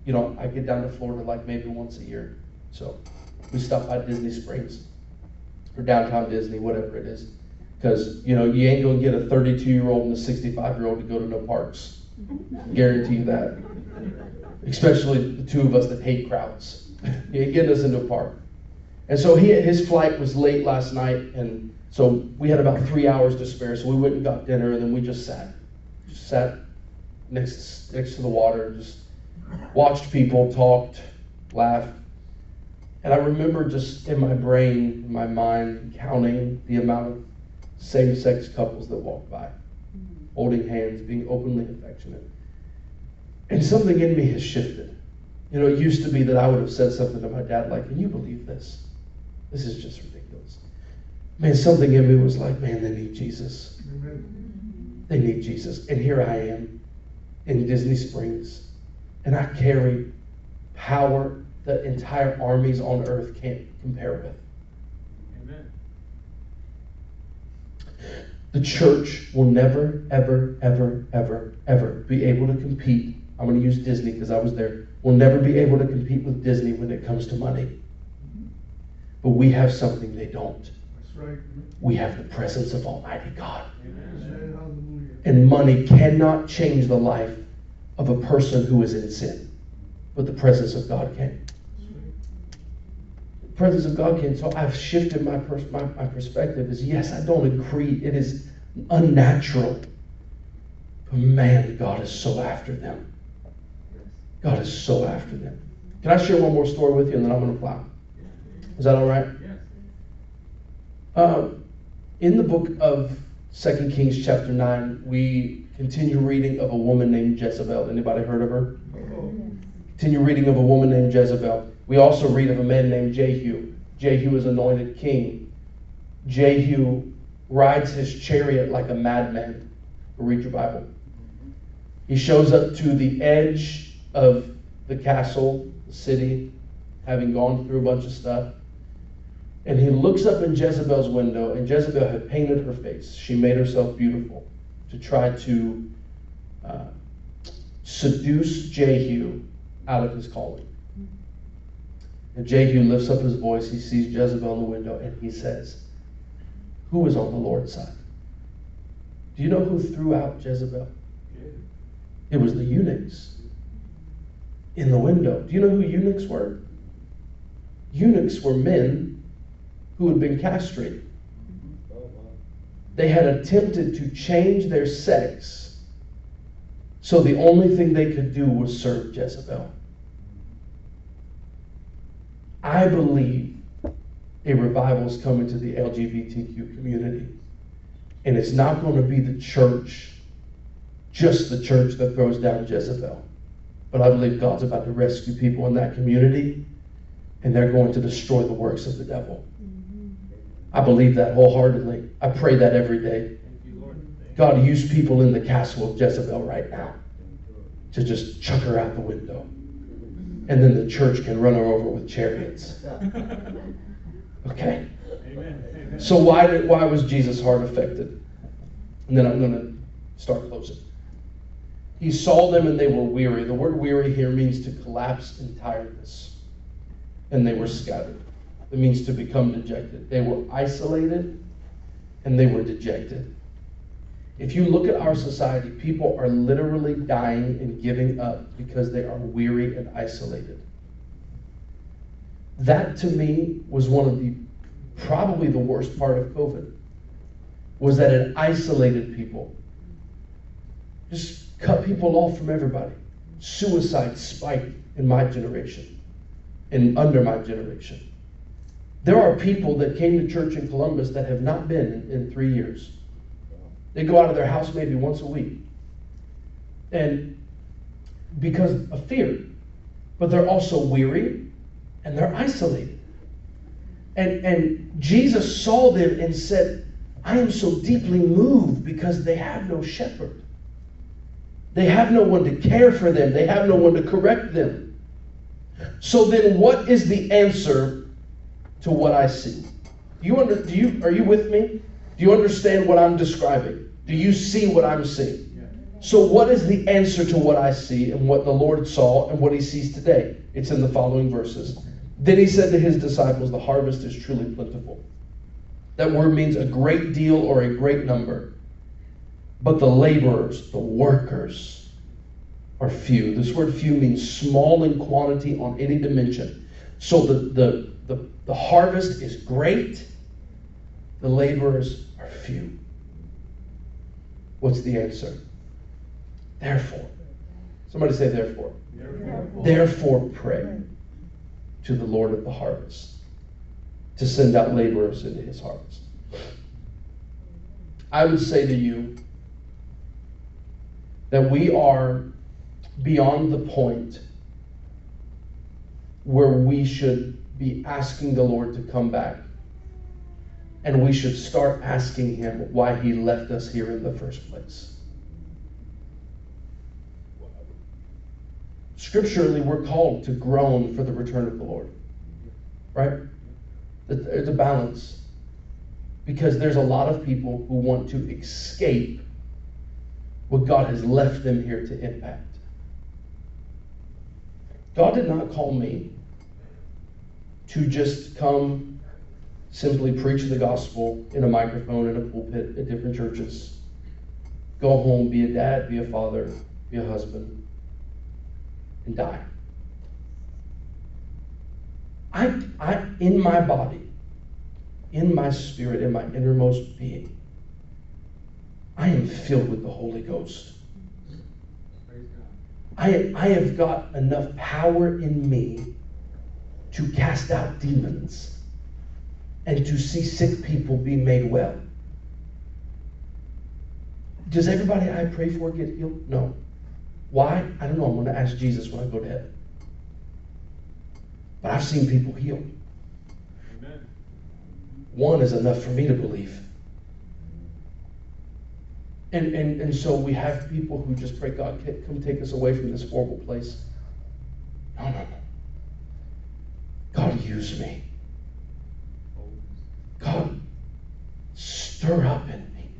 you know, I get down to Florida like maybe once a year. So we stopped by Disney Springs or downtown Disney, whatever it is. Because, you know, you ain't going to get a thirty-two-year-old and a sixty-five-year-old to go to no parks. Guarantee you that. Especially the two of us that hate crowds. You ain't getting us into a park. And so he, his flight was late last night, and so we had about three hours to spare, so we went and got dinner, and then we just sat. Just sat next, next to the water, just watched people, talked, laughed. And I remember just in my brain, in my mind, counting the amount of same-sex couples that walked by, mm-hmm. holding hands, being openly affectionate. And something in me has shifted. You know, it used to be that I would have said something to my dad like, can you believe this? This is just ridiculous. Man, something in me was like, man, they need Jesus. Mm-hmm. They need Jesus. And here I am in Disney Springs, and I carry power that entire armies on earth can't compare with. The church will never, ever, ever, ever, ever be able to compete. I'm going to use Disney because I was there. We'll never be able to compete with Disney when it comes to money. But we have something they don't. That's right. We have the presence of Almighty God. Amen. And money cannot change the life of a person who is in sin. But the presence of God can. Presence of God can. So I've shifted my, pers my my perspective is, yes, I don't agree. It is unnatural. But man, God is so after them. God is so after them. Can I share one more story with you and then I'm going to plow? Is that all right? Um, in the book of Second Kings chapter nine, we continue reading of a woman named Jezebel. Anybody heard of her? Continue reading of a woman named Jezebel. We also read of a man named Jehu. Jehu is anointed king. Jehu rides his chariot like a madman. Read your Bible. He shows up to the edge of the castle, the city, having gone through a bunch of stuff. And he looks up in Jezebel's window, and Jezebel had painted her face. She made herself beautiful to try to uh, seduce Jehu out of his calling. And Jehu lifts up his voice, he sees Jezebel in the window, and he says, who is on the Lord's side? Do you know who threw out Jezebel? It was the eunuchs in the window. Do you know who eunuchs were? Eunuchs were men who had been castrated. They had attempted to change their sex, so the only thing they could do was serve Jezebel. I believe a revival is coming to the L G B T Q community. And it's not going to be the church, just the church that throws down Jezebel. But I believe God's about to rescue people in that community, and they're going to destroy the works of the devil. Mm-hmm. I believe that wholeheartedly. I pray that every day. Thank you, Lord. God used people in the castle of Jezebel right now to just chuck her out the window. And then the church can run her over with chariots. Okay? Amen. So why did, why was Jesus' heart affected? And then I'm going to start closing. He saw them and they were weary. The word weary here means to collapse in tiredness. And they were scattered. It means to become dejected. They were isolated and they were dejected. If you look at our society, people are literally dying and giving up because they are weary and isolated. That to me was one of the, probably the worst part of COVID, was that it isolated people. Just cut people off from everybody. Suicide spiked in my generation and under my generation. There are people that came to church in Columbus that have not been in, in three years. They go out of their house maybe once a week. And because of fear. But they're also weary and they're isolated. And, and Jesus saw them and said, I am so deeply moved because they have no shepherd. They have no one to care for them. They have no one to correct them. So then what is the answer to what I see? Do you under, do you, are you with me? Do you understand what I'm describing? Do you see what I'm seeing? Yeah. So what is the answer to what I see and what the Lord saw and what he sees today? It's in the following verses. Then he said to his disciples, the harvest is truly plentiful. That word means a great deal or a great number. But the laborers, the workers, are few. This word few means small in quantity on any dimension. So the, the, the, the harvest is great. The laborers are few. What's the answer? Therefore. Somebody say therefore. Therefore. Therefore pray to the Lord of the harvest to send out laborers into his harvest. I would say to you that we are beyond the point where we should be asking the Lord to come back. And we should start asking him why he left us here in the first place. Scripturally, we're called to groan for the return of the Lord. Right? It's a balance. Because there's a lot of people who want to escape what God has left them here to impact. God did not call me to just come simply preach the gospel in a microphone, in a pulpit, at different churches. Go home, be a dad, be a father, be a husband, and die. I, I, in my body, in my spirit, in my innermost being, I am filled with the Holy Ghost. I, I have got enough power in me to cast out demons. And to see sick people be made well. Does everybody I pray for get healed? No. Why? I don't know. I'm going to ask Jesus when I go to heaven. But I've seen people healed. Amen. One is enough for me to believe. And, and, and so we have people who just pray, God, come take us away from this horrible place. No, no, no. God, use me. God, stir up in me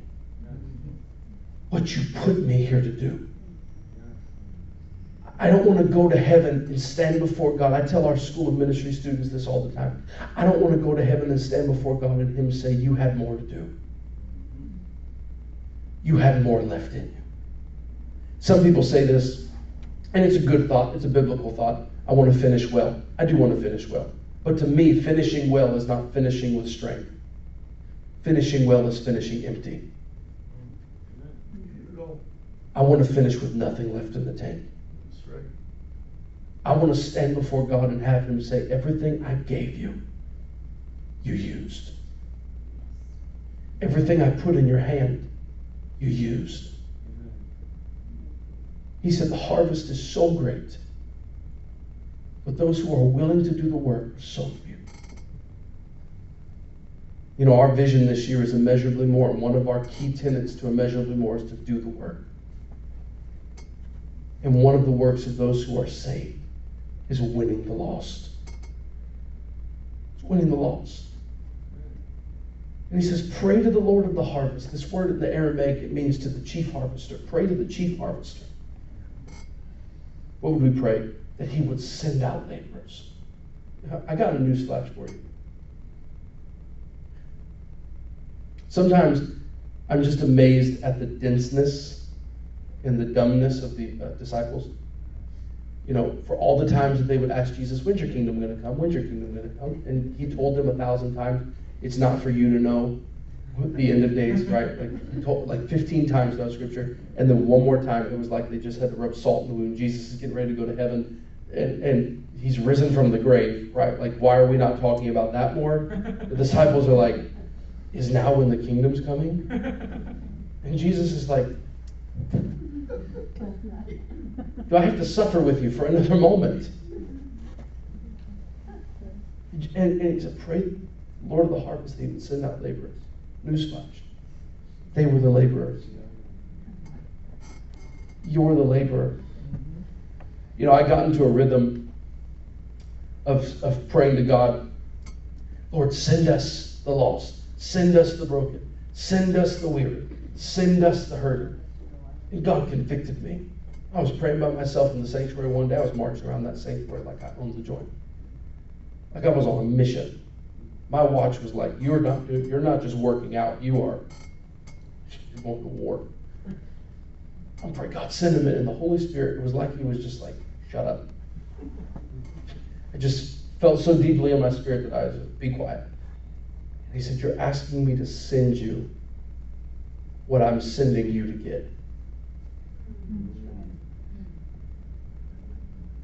what you put me here to do. I don't want to go to heaven and stand before God. I tell our school of ministry students this all the time. I don't want to go to heaven and stand before God and him say, you had more to do. You had more left in you. Some people say this, and it's a good thought. It's a biblical thought. I want to finish well. I do want to finish well. But to me, finishing well is not finishing with strength. Finishing well is finishing empty. I want to finish with nothing left in the tank. That's right. I want to stand before God and have him say, everything I gave you, you used. Everything I put in your hand, you used. He said, the harvest is so great. But those who are willing to do the work are so few. You know, our vision this year is immeasurably more, and one of our key tenets to immeasurably more is to do the work. And one of the works of those who are saved is winning the lost. It's winning the lost. And he says, pray to the Lord of the harvest. This word in the Aramaic, it means to the chief harvester. Pray to the chief harvester. What would we pray? That he would send out laborers. I got a newsflash for you. Sometimes I'm just amazed at the denseness and the dumbness of the uh, disciples. You know, for all the times that they would ask Jesus, when's your kingdom going to come? When's your kingdom going to come? And he told them a thousand times, it's not for you to know the end of days, right? Like, he told, like fifteen times in scripture. And then one more time, it was like they just had to rub salt in the wound. Jesus is getting ready to go to heaven, and, and he's risen from the grave, right? Like, why are we not talking about that more? The disciples are like, is now when the kingdom's coming? And Jesus is like, do I have to suffer with you for another moment? And, and he said, pray, Lord of the harvest, they would send out laborers. Newsflash. They were the laborers. You're the laborer. You know, I got into a rhythm of, of praying to God, Lord, send us the lost. Send us the broken. Send us the weary. Send us the hurting. And God convicted me. I was praying by myself in the sanctuary one day. I was marching around that sanctuary like I owned the joint. Like I was on a mission. My watch was like, you're not, you're not just working out. You are going to war. I'm praying, God, send him in. And the Holy Spirit, it was like he was just like, shut up. I just felt so deeply in my spirit that I was like, be quiet. And he said, you're asking me to send you what I'm sending you to get.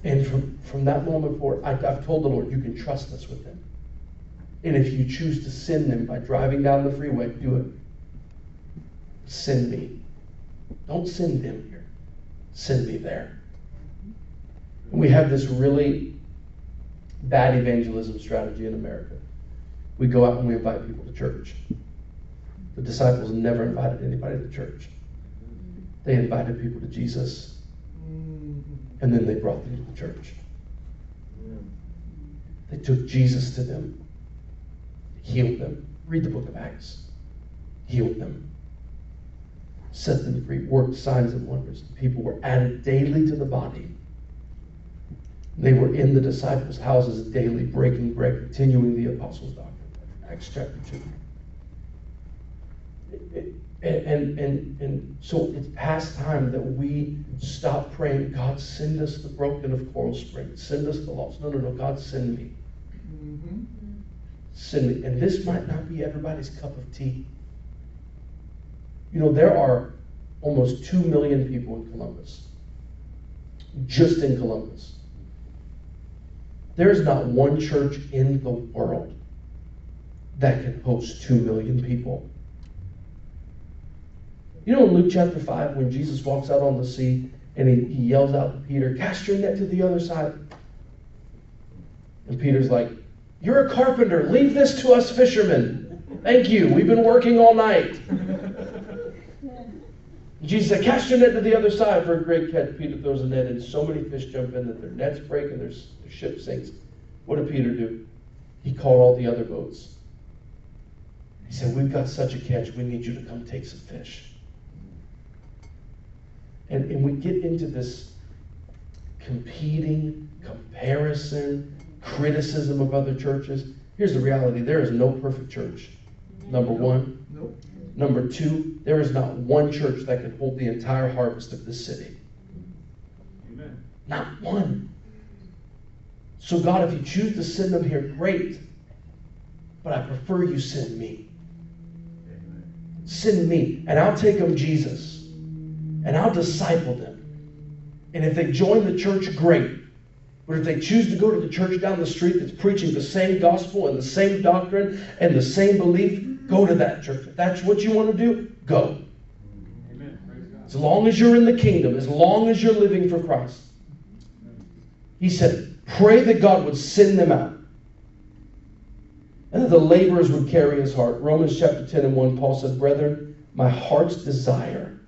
And from, from that moment forward, I, I've told the Lord, you can trust us with them. And if you choose to send them by driving down the freeway, do it. Send me. Don't send them here. Send me there. And we have this really bad evangelism strategy in America. We go out and we invite people to church. The disciples never invited anybody to church. They invited people to Jesus. And then they brought them to the church. They took Jesus to them. Healed them. Read the book of Acts. Healed them. Set them free. Worked signs and wonders. The people were added daily to the body. They were in the disciples' houses daily, breaking bread, continuing the apostles' doctrine. Acts chapter two. It, it, And, and, and so it's past time that we stop praying, God, send us the broken of Coral Springs. Send us the lost. No, no, no. God, send me. Mm-hmm. Send me. And this might not be everybody's cup of tea. You know, there are almost two million people in Columbus. Just in Columbus. There's not one church in the world that can host two million people. You know, in Luke chapter five, when Jesus walks out on the sea and he, he yells out to Peter, cast your net to the other side. And Peter's like, you're a carpenter. Leave this to us fishermen. Thank you. We've been working all night. Jesus said, cast your net to the other side for a great catch. Peter throws a net and so many fish jump in that their nets break and their, their ship sinks. What did Peter do? He called all the other boats. He said, we've got such a catch. We need you to come take some fish. And, and we get into this competing, comparison, criticism of other churches. Here's the reality. There is no perfect church, number one. Nope. Number two, there is not one church that can hold the entire harvest of this city. Amen. Not one. So God, if you choose to send them here, great. But I prefer you send me. Amen. Send me, and I'll take them Jesus. And I'll disciple them. And if they join the church, great. But if they choose to go to the church down the street that's preaching the same gospel and the same doctrine and the same belief, go to that church. If that's what you want to do, go. Amen. Praise God. As long as you're in the kingdom, as long as you're living for Christ. He said, pray that God would send them out. and that the laborers would carry his heart. Romans chapter ten and one, Paul says, brethren, my heart's desire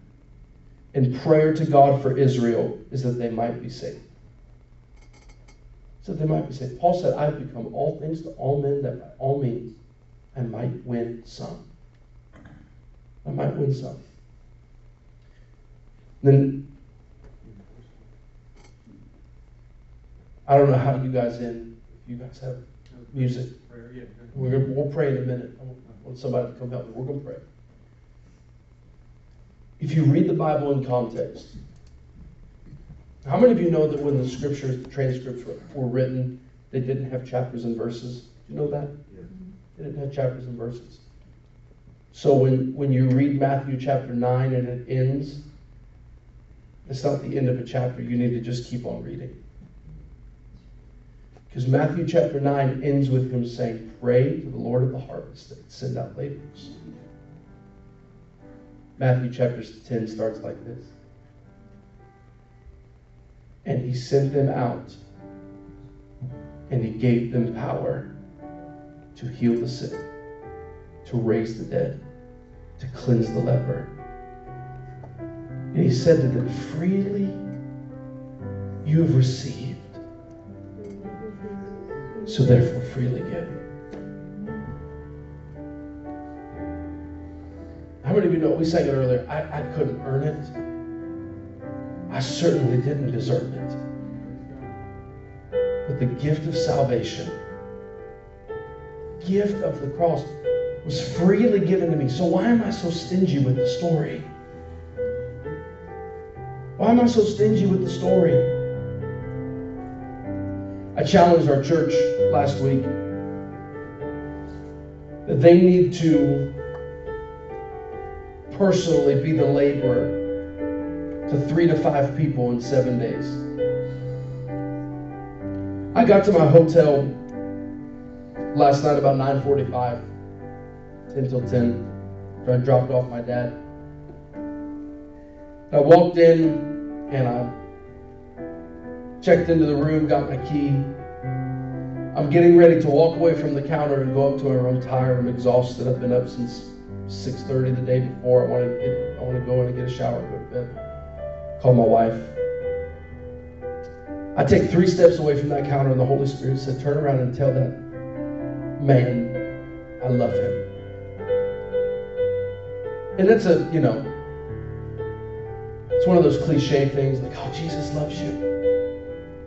and prayer to God for Israel is that they might be saved. So they might be saved. Paul said, I've become all things to all men, that by all means I might win some. I might win some. Then, I don't know how you guys end, if you guys have music. We're gonna, we'll pray in a minute. I want somebody to come help me. We're going to pray. If you read the Bible in context, how many of you know that when the scriptures, the transcripts were, were written, they didn't have chapters and verses? Do you know that? Yeah. They didn't have chapters and verses. So when, when you read Matthew chapter nine and it ends, it's not the end of a chapter. You need to just keep on reading. Because Matthew chapter nine ends with him saying, pray to the Lord of the harvest that send out laborers. Matthew chapter ten starts like this. And he sent them out, and he gave them power to heal the sick, to raise the dead, to cleanse the leper. And he said to them, freely you have received, so therefore freely give. How many of you know, we sang it earlier, I, I couldn't earn it. I certainly didn't deserve it. But the gift of salvation, gift of the cross, was freely given to me. So why am I so stingy with the story? Why am I so stingy with the story? I challenged our church last week that they need to personally be the laborer to three to five people in seven days. I got to my hotel last night about nine forty-five, ten till ten, I dropped off my dad. I walked in and I checked into the room, got my key. I'm getting ready to walk away from the counter and go up to her. I'm tired, I'm exhausted, I've been up since six thirty the day before. I want to get, I want to go in and get a shower, go to bed. Call my wife. I take three steps away from that counter and the Holy Spirit said, turn around and tell that man I love him. And that's a, you know, it's one of those cliche things, like, oh, Jesus loves you.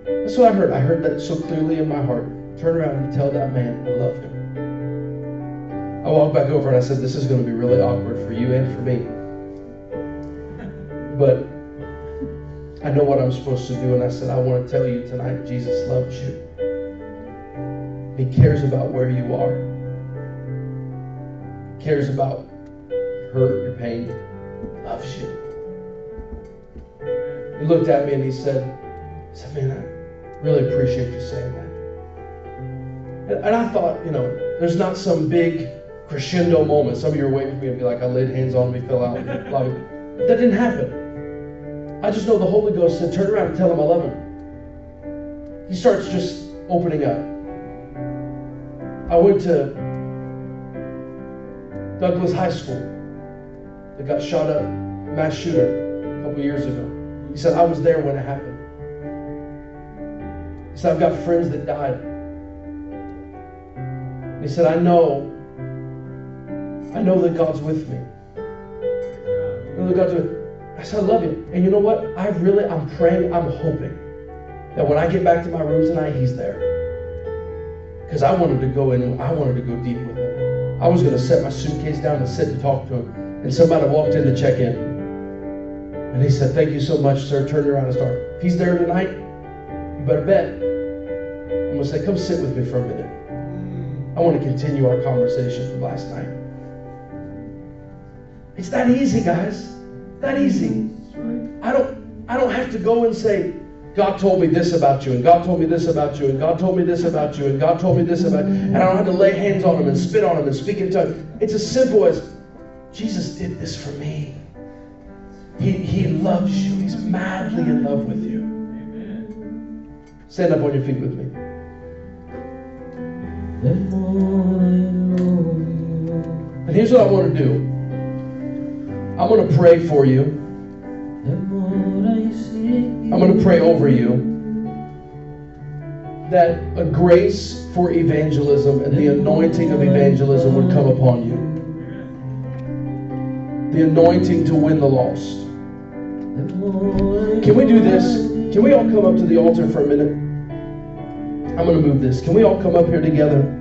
That's what I heard. I heard that so clearly in my heart. Turn around and tell that man I love him. I walked back over and I said, this is going to be really awkward for you and for me. But I know what I'm supposed to do, and I said, I want to tell you tonight, Jesus loves you. He cares about where you are. He cares about your hurt, your pain. He loves you. He looked at me and he said, he said, man, I really appreciate you saying that. And, and I thought, you know, there's not some big crescendo moment. Some of you are waiting for me to be like, I laid hands on me, fell out. Like, that didn't happen. I just know the Holy Ghost said, turn around and tell him I love him. He starts just opening up. I went to Douglas High School that got shot up, mass shooter, a couple years ago. He said, I was there when it happened. He said, I've got friends that died. He said, I know, I know that God's with me. I know that God's with me. I said, I love you. And you know what? I really, I'm praying, I'm hoping that when I get back to my room tonight, he's there. Because I wanted to go in, I wanted to go deep with him. I was going to set my suitcase down and sit and talk to him. And somebody walked in to check in. And he said, thank you so much, sir. Turned around and started. If he's there tonight, you better bet. I'm going to say, come sit with me for a minute. I want to continue our conversation from last night. It's that easy, guys. That easy. I don't I don't have to go and say, God told me this about you, and God told me this about you, and God told me this about you, and God told me this about you. And I don't have to lay hands on him and spit on him and speak in tongues. It's as simple as, Jesus did this for me. He, he loves you. He's madly in love with you. Amen. Stand up on your feet with me. And here's what I want to do. I'm going to pray for you. I'm going to pray over you that a grace for evangelism and the anointing of evangelism would come upon you. The anointing to win the lost. Can we do this? Can we all come up to the altar for a minute? I'm going to move this. Can we all come up here together?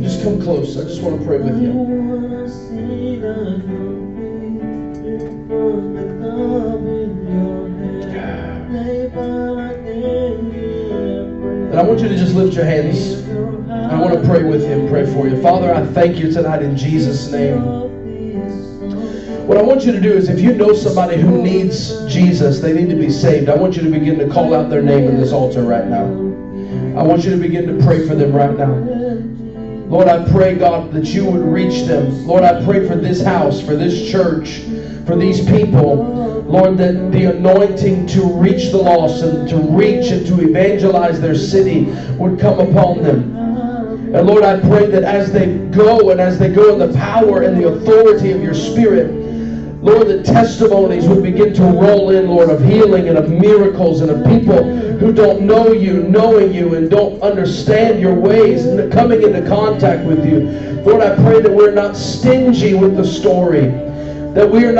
Just come close. I just want to pray with you. And I want you to just lift your hands. I want to pray with you and pray for you. Father, I thank you tonight in Jesus' name. What I want you to do is, if you know somebody who needs Jesus, they need to be saved, I want you to begin to call out their name in this altar right now. I want you to begin to pray for them right now. Lord, I pray, God, that you would reach them. Lord, I pray for this house, for this church, for these people, Lord, that the anointing to reach the lost and to reach and to evangelize their city would come upon them. And Lord, I pray that as they go and as they go in the power and the authority of your Spirit, Lord, the testimonies would begin to roll in, Lord, of healing and of miracles and of people who don't know you, knowing you, and don't understand your ways and coming into contact with you. Lord, I pray that we're not stingy with the story, that we are not